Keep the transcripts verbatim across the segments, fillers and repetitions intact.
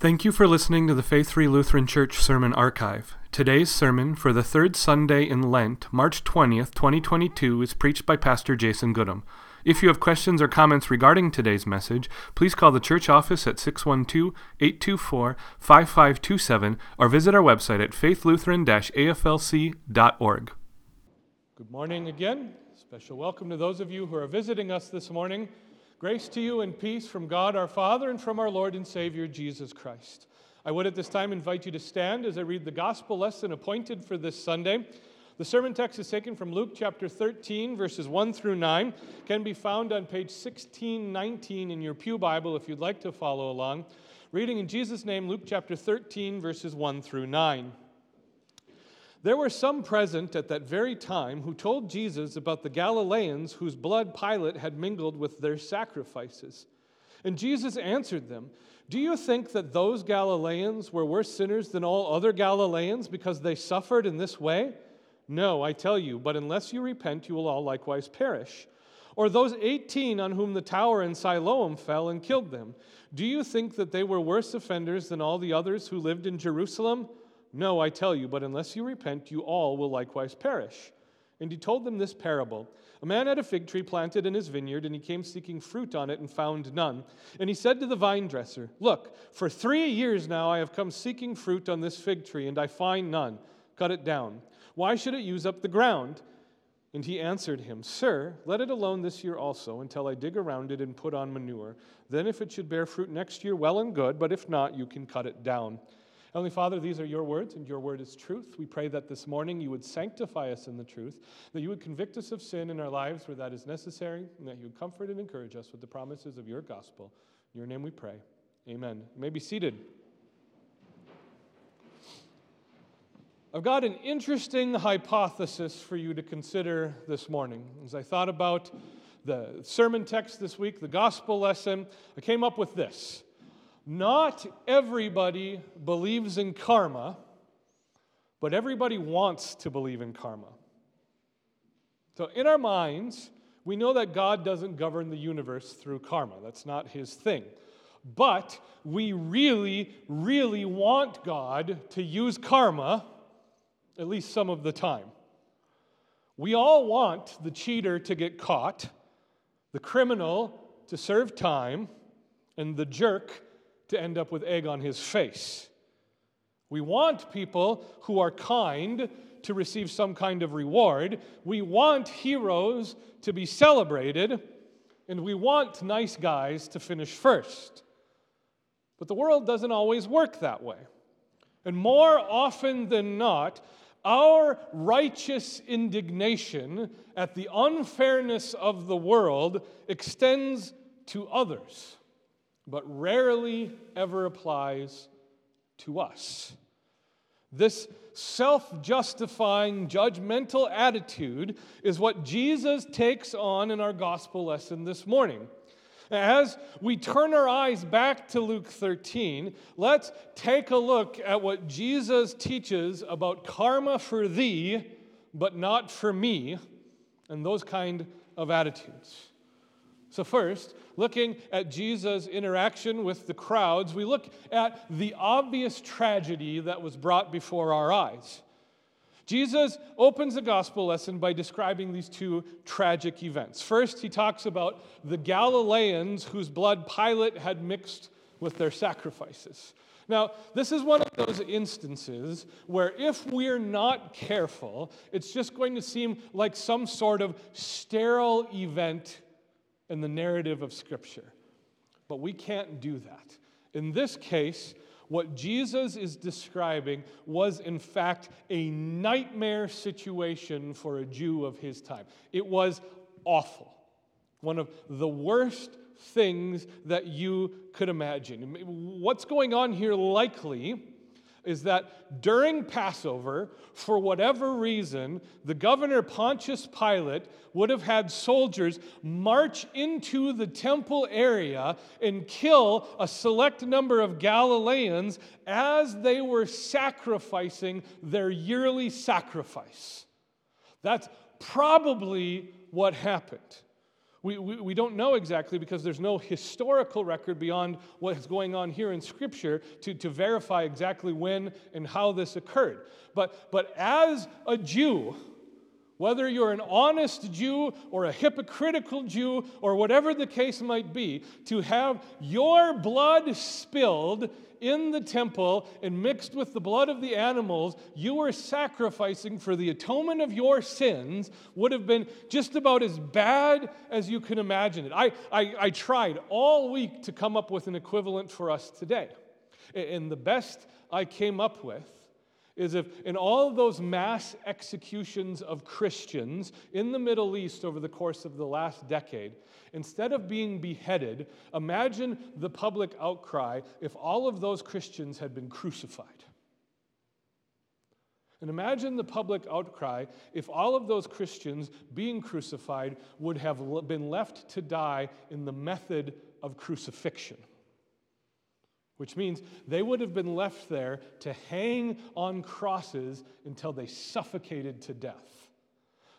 Thank you for listening to the Faith Free Lutheran Church Sermon Archive. Today's sermon for the third Sunday in Lent, March twentieth, twenty twenty-two, is preached by Pastor Jason Goodham. If you have questions or comments regarding today's message, please call the church office at six one two, eight two four, five five two seven or visit our website at faith lutheran dash A F L C dot org. Good morning again. Special welcome to those of you who are visiting us this morning. Grace to you and peace from God our Father and from our Lord and Savior Jesus Christ. I would at this time invite you to stand as I read the gospel lesson appointed for this Sunday. The sermon text is taken from Luke chapter thirteen, verses one through nine. It can be found on page sixteen nineteen in your pew Bible if you'd like to follow along. Reading in Jesus' name, Luke chapter thirteen, verses one through nine. There were some present at that very time who told Jesus about the Galileans whose blood Pilate had mingled with their sacrifices. And Jesus answered them, "Do you think that those Galileans were worse sinners than all other Galileans because they suffered in this way? No, I tell you, but unless you repent, you will all likewise perish. Or those eighteen on whom the tower in Siloam fell and killed them, do you think that they were worse offenders than all the others who lived in Jerusalem? No, I tell you, but unless you repent, you all will likewise perish." And he told them this parable. A man had a fig tree planted in his vineyard, and he came seeking fruit on it and found none. And he said to the vine dresser, "Look, for three years now I have come seeking fruit on this fig tree, and I find none. Cut it down. Why should it use up the ground?" And he answered him, "Sir, let it alone this year also, until I dig around it and put on manure. Then if it should bear fruit next year, well and good, but if not, you can cut it down." Heavenly Father, these are your words, and your word is truth. We pray that this morning you would sanctify us in the truth, that you would convict us of sin in our lives where that is necessary, and that you would comfort and encourage us with the promises of your gospel. In your name we pray. Amen. You may be seated. I've got an interesting hypothesis for you to consider this morning. As I thought about the sermon text this week, the gospel lesson, I came up with this. Not everybody believes in karma, but everybody wants to believe in karma. So in our minds, we know that God doesn't govern the universe through karma. That's not his thing. But we really, really want God to use karma, at least some of the time. We all want the cheater to get caught, the criminal to serve time, and the jerk to end up with egg on his face. We want people who are kind to receive some kind of reward. We want heroes to be celebrated, and we want nice guys to finish first. But the world doesn't always work that way. And more often than not, our righteous indignation at the unfairness of the world extends to others, but rarely ever applies to us. This self-justifying, judgmental attitude is what Jesus takes on in our gospel lesson this morning. As we turn our eyes back to Luke thirteen, let's take a look at what Jesus teaches about karma for thee, but not for me, and those kind of attitudes. So first, looking at Jesus' interaction with the crowds, we look at the obvious tragedy that was brought before our eyes. Jesus opens the gospel lesson by describing these two tragic events. First, he talks about the Galileans whose blood Pilate had mixed with their sacrifices. Now, this is one of those instances where if we're not careful, it's just going to seem like some sort of sterile event in the narrative of Scripture. But we can't do that. In this case, what Jesus is describing was, in fact, a nightmare situation for a Jew of his time. It was awful. One of the worst things that you could imagine. What's going on here likely is that during Passover, for whatever reason, the governor Pontius Pilate would have had soldiers march into the temple area and kill a select number of Galileans as they were sacrificing their yearly sacrifice. That's probably what happened. We, we we don't know exactly because there's no historical record beyond what is going on here in Scripture to, to verify exactly when and how this occurred. But but as a Jew, whether you're an honest Jew or a hypocritical Jew or whatever the case might be, to have your blood spilled in the temple and mixed with the blood of the animals you were sacrificing for the atonement of your sins would have been just about as bad as you can imagine it. I, I, I tried all week to come up with an equivalent for us today. And the best I came up with is if in all those mass executions of Christians in the Middle East over the course of the last decade, instead of being beheaded, imagine the public outcry if all of those Christians had been crucified. And imagine the public outcry if all of those Christians being crucified would have been left to die in the method of crucifixion, which means they would have been left there to hang on crosses until they suffocated to death.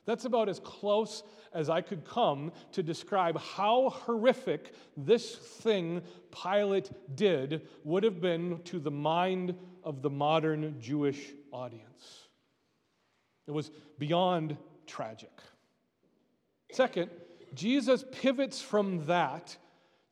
That's about as close as I could come to describe how horrific this thing Pilate did would have been to the mind of the modern Jewish audience. It was beyond tragic. Second, Jesus pivots from that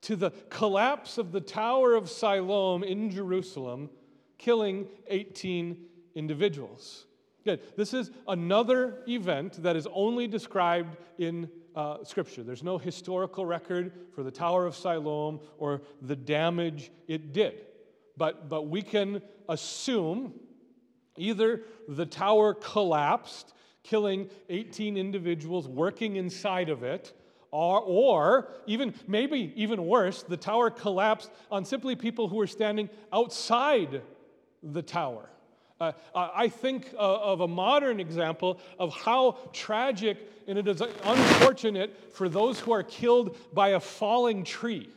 to the collapse of the Tower of Siloam in Jerusalem, killing eighteen individuals. Good. This is another event that is only described in uh, Scripture. There's no historical record for the Tower of Siloam or the damage it did. But, but we can assume either the tower collapsed, killing eighteen individuals working inside of it, Or, or even maybe even worse, the tower collapsed on simply people who were standing outside the tower. Uh, I think of a modern example of how tragic and it is unfortunate for those who are killed by a falling tree.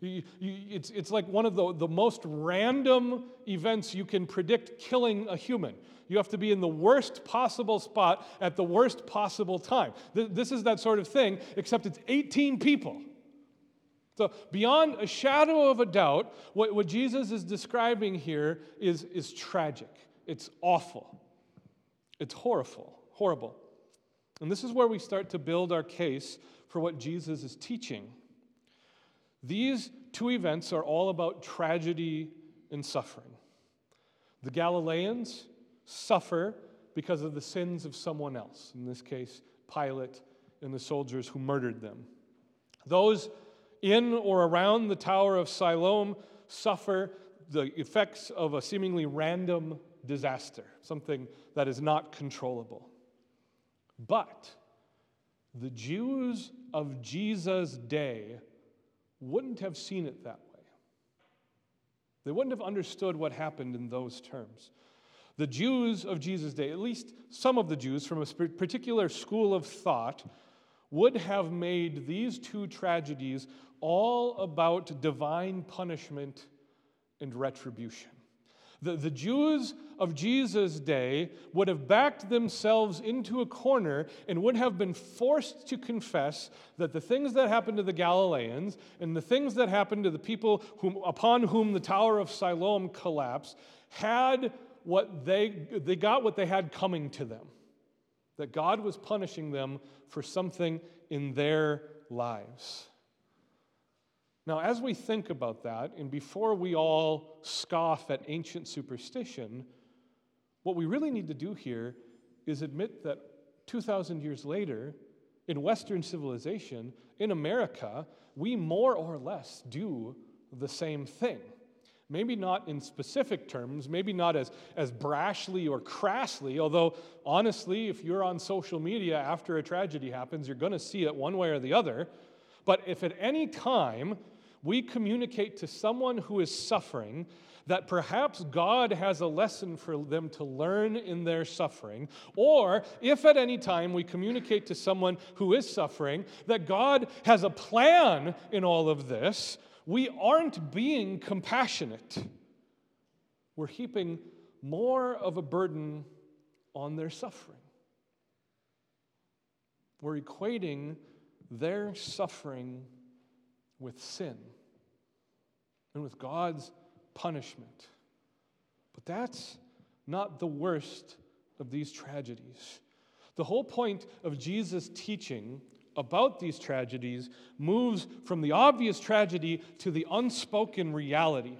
You, you, it's, it's like one of the, the most random events you can predict killing a human. You have to be in the worst possible spot at the worst possible time. Th- this is that sort of thing, except it's eighteen people. So beyond a shadow of a doubt, what, what Jesus is describing here is, is tragic. It's awful. It's horrible. Horrible. And this is where we start to build our case for what Jesus is teaching. These two events are all about tragedy and suffering. The Galileans suffer because of the sins of someone else, in this case, Pilate and the soldiers who murdered them. Those in or around the Tower of Siloam suffer the effects of a seemingly random disaster, something that is not controllable. But the Jews of Jesus' day wouldn't have seen it that way. They wouldn't have understood what happened in those terms. The Jews of Jesus' day, at least some of the Jews from a particular school of thought, would have made these two tragedies all about divine punishment and retribution. The, the Jews of Jesus' day would have backed themselves into a corner and would have been forced to confess that the things that happened to the Galileans and the things that happened to the people whom, upon whom the Tower of Siloam collapsed had what they, they got what they had coming to them, that God was punishing them for something in their lives. Now, as we think about that, and before we all scoff at ancient superstition, what we really need to do here is admit that two thousand years later, in Western civilization, in America, we more or less do the same thing. Maybe not in specific terms, maybe not as, as brashly or crassly, although honestly, if you're on social media after a tragedy happens, you're going to see it one way or the other. But if at any time we communicate to someone who is suffering that perhaps God has a lesson for them to learn in their suffering, or if at any time we communicate to someone who is suffering that God has a plan in all of this, we aren't being compassionate. We're heaping more of a burden on their suffering. We're equating their suffering with sin and with God's punishment. But that's not the worst of these tragedies. The whole point of Jesus' teaching about these tragedies moves from the obvious tragedy to the unspoken reality.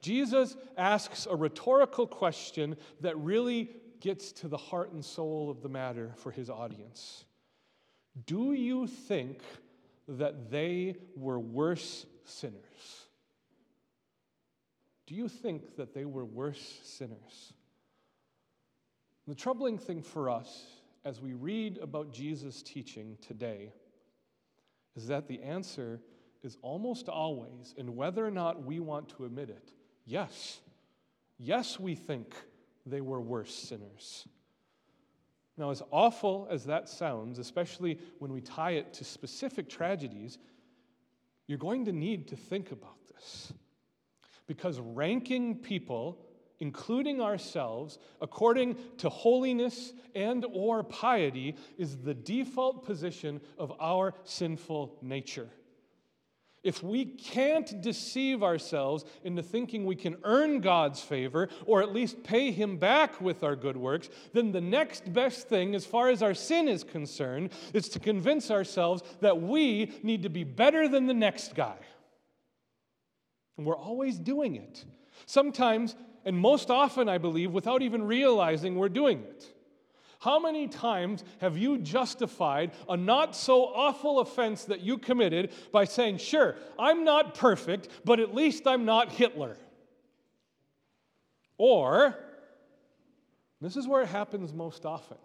Jesus asks a rhetorical question that really gets to the heart and soul of the matter for his audience. Do you think that they were worse sinners? Do you think that they were worse sinners? The troubling thing for us as we read about Jesus' teaching today is that the answer is almost always, and whether or not we want to admit it, yes. Yes, we think they were worse sinners. Now, as awful as that sounds, especially when we tie it to specific tragedies, you're going to need to think about this. Because ranking people, including ourselves, according to holiness and or piety, is the default position of our sinful nature. If we can't deceive ourselves into thinking we can earn God's favor, or at least pay him back with our good works, then the next best thing, as far as our sin is concerned, is to convince ourselves that we need to be better than the next guy. And we're always doing it. Sometimes, and most often, I believe, without even realizing we're doing it. How many times have you justified a not-so-awful offense that you committed by saying, sure, I'm not perfect, but at least I'm not Hitler? Or, this is where it happens most often,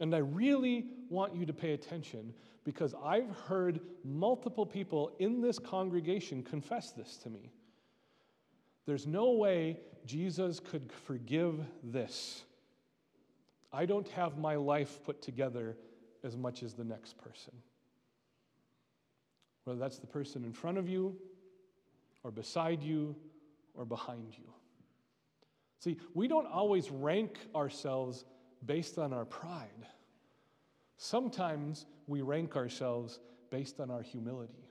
and I really want you to pay attention because I've heard multiple people in this congregation confess this to me. There's no way Jesus could forgive this. I don't have my life put together as much as the next person. Whether that's the person in front of you, or beside you, or behind you. See, we don't always rank ourselves based on our pride. Sometimes we rank ourselves based on our humility.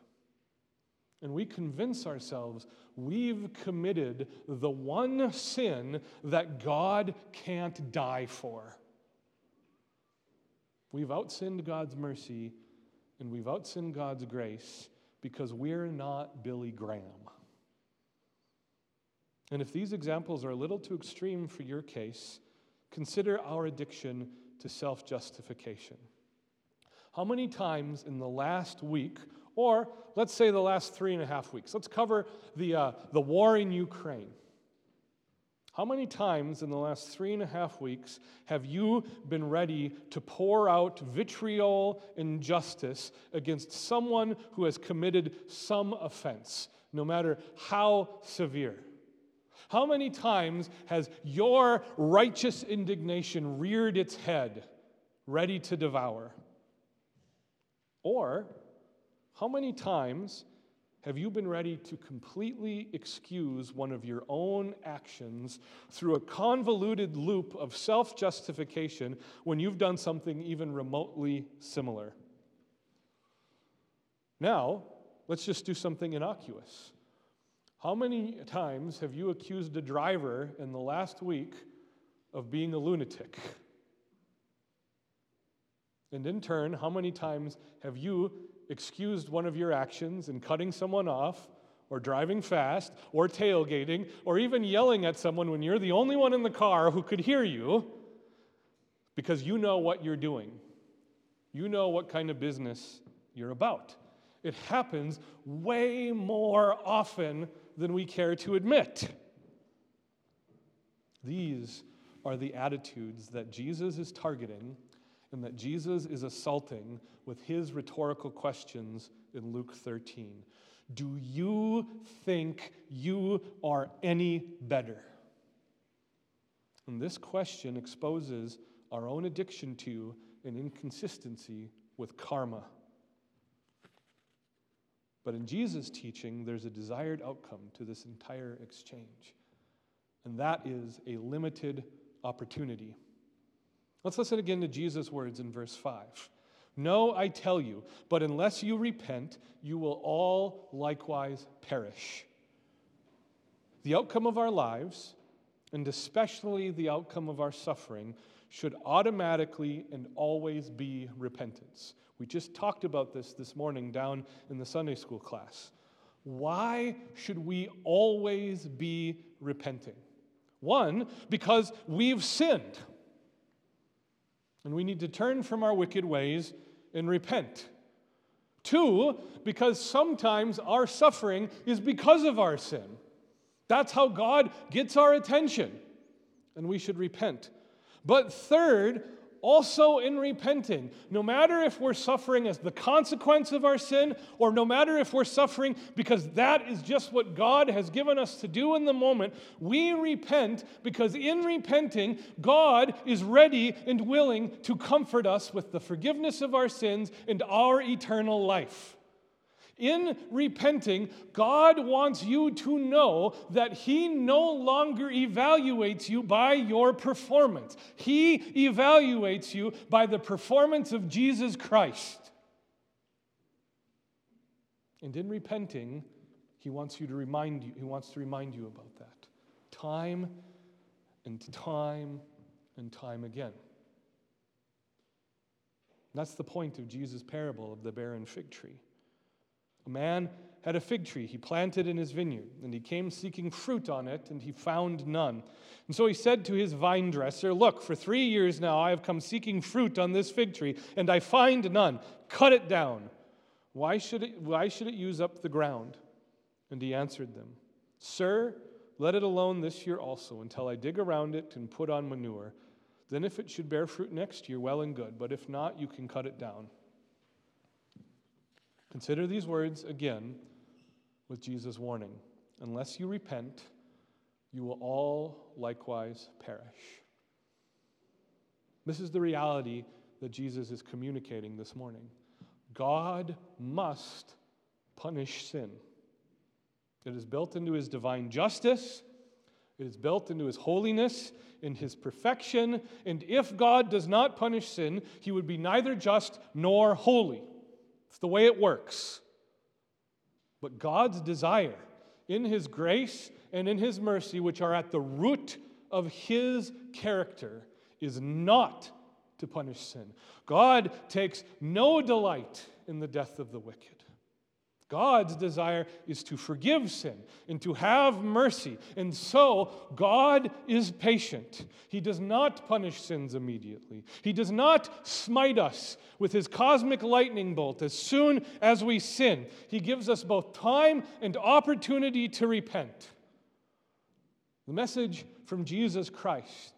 And we convince ourselves we've committed the one sin that God can't die for. We've outsinned God's mercy, and we've outsinned God's grace because we're not Billy Graham. And if these examples are a little too extreme for your case, consider our addiction to self-justification. How many times in the last week, or let's say the last three and a half weeks, let's cover the, uh, the war in Ukraine. How many times in the last three and a half weeks have you been ready to pour out vitriol and justice against someone who has committed some offense, no matter how severe? How many times has your righteous indignation reared its head, ready to devour? Or, how many times have you been ready to completely excuse one of your own actions through a convoluted loop of self-justification when you've done something even remotely similar? Now, let's just do something innocuous. How many times have you accused a driver in the last week of being a lunatic? And in turn, how many times have you excused one of your actions in cutting someone off, or driving fast, or tailgating, or even yelling at someone when you're the only one in the car who could hear you, because you know what you're doing. You know what kind of business you're about. It happens way more often than we care to admit. These are the attitudes that Jesus is targeting and that Jesus is assaulting with his rhetorical questions in Luke thirteen. Do you think you are any better? And this question exposes our own addiction to an inconsistency with karma. But in Jesus' teaching, there's a desired outcome to this entire exchange, and that is a limited opportunity. Let's listen again to Jesus' words in verse five. No, I tell you, but unless you repent, you will all likewise perish. The outcome of our lives, and especially the outcome of our suffering, should automatically and always be repentance. We just talked about this this morning down in the Sunday school class. Why should we always be repenting? One, because we've sinned, and we need to turn from our wicked ways and repent. Two, because sometimes our suffering is because of our sin. That's how God gets our attention, and we should repent. But third, also in repenting, no matter if we're suffering as the consequence of our sin, or no matter if we're suffering because that is just what God has given us to do in the moment, we repent because in repenting, God is ready and willing to comfort us with the forgiveness of our sins and our eternal life. In repenting, God wants you to know that He no longer evaluates you by your performance. He evaluates you by the performance of Jesus Christ. And in repenting, He wants you to remind you, He wants to remind you about that. Time and time and time again. That's the point of Jesus' parable of the barren fig tree. A man had a fig tree he planted in his vineyard, and he came seeking fruit on it, and he found none. And so he said to his vine dresser, "Look, for three years now I have come seeking fruit on this fig tree, and I find none. Cut it down. Why should it, why should it use up the ground?" And he answered them, "Sir, let it alone this year also, until I dig around it and put on manure. Then if it should bear fruit next year, well and good. But if not, you can cut it down." Consider these words again with Jesus' warning. Unless you repent, you will all likewise perish. This is the reality that Jesus is communicating this morning. God must punish sin. It is built into His divine justice. It is built into His holiness, in His perfection. And if God does not punish sin, He would be neither just nor holy. It's the way it works. But God's desire in His grace and in His mercy, which are at the root of His character, is not to punish sin. God takes no delight in the death of the wicked. God's desire is to forgive sin and to have mercy. And so, God is patient. He does not punish sins immediately. He does not smite us with His cosmic lightning bolt as soon as we sin. He gives us both time and opportunity to repent. The message from Jesus Christ,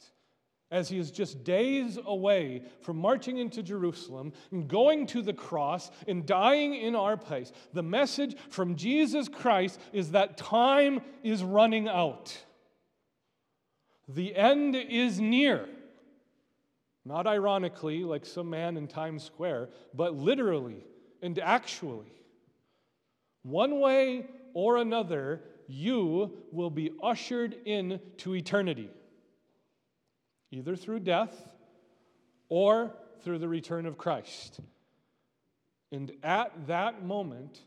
as He is just days away from marching into Jerusalem and going to the cross and dying in our place, the message from Jesus Christ is that time is running out. The end is near. Not ironically, like some man in Times Square, but literally and actually. One way or another, you will be ushered into eternity. Either through death or through the return of Christ. And at that moment,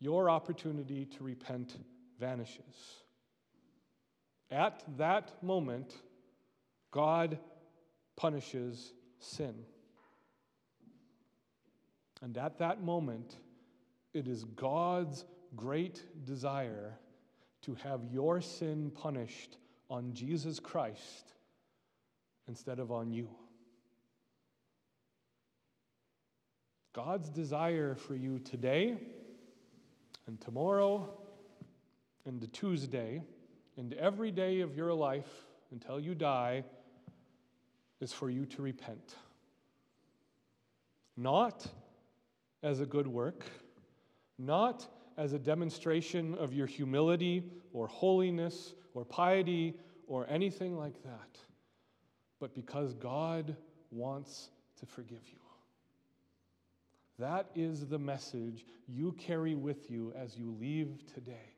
your opportunity to repent vanishes. At that moment, God punishes sin. And at that moment, it is God's great desire to have your sin punished on Jesus Christ instead of on you. God's desire for you today and tomorrow and the Tuesday and every day of your life until you die is for you to repent. Not as a good work, not as a demonstration of your humility or holiness or piety or anything like that, but because God wants to forgive you. That is the message you carry with you as you leave today.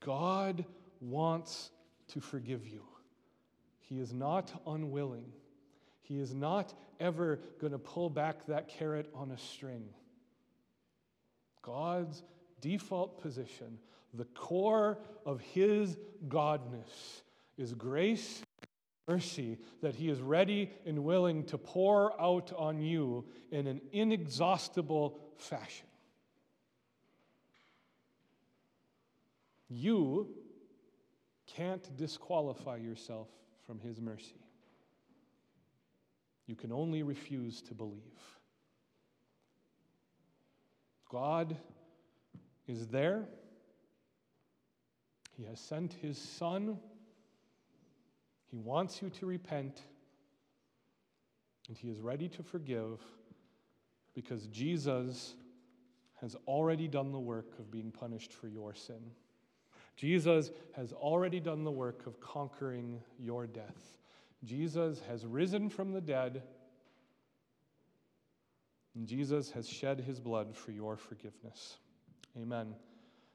God wants to forgive you. He is not unwilling. He is not ever going to pull back that carrot on a string. God's default position, the core of his godness, is grace and mercy that he is ready and willing to pour out on you in an inexhaustible fashion. You can't disqualify yourself from his mercy. You can only refuse to believe. God is there. He has sent his Son. He wants you to repent. And he is ready to forgive because Jesus has already done the work of being punished for your sin. Jesus has already done the work of conquering your death. Jesus has risen from the dead. And Jesus has shed his blood for your forgiveness. Amen.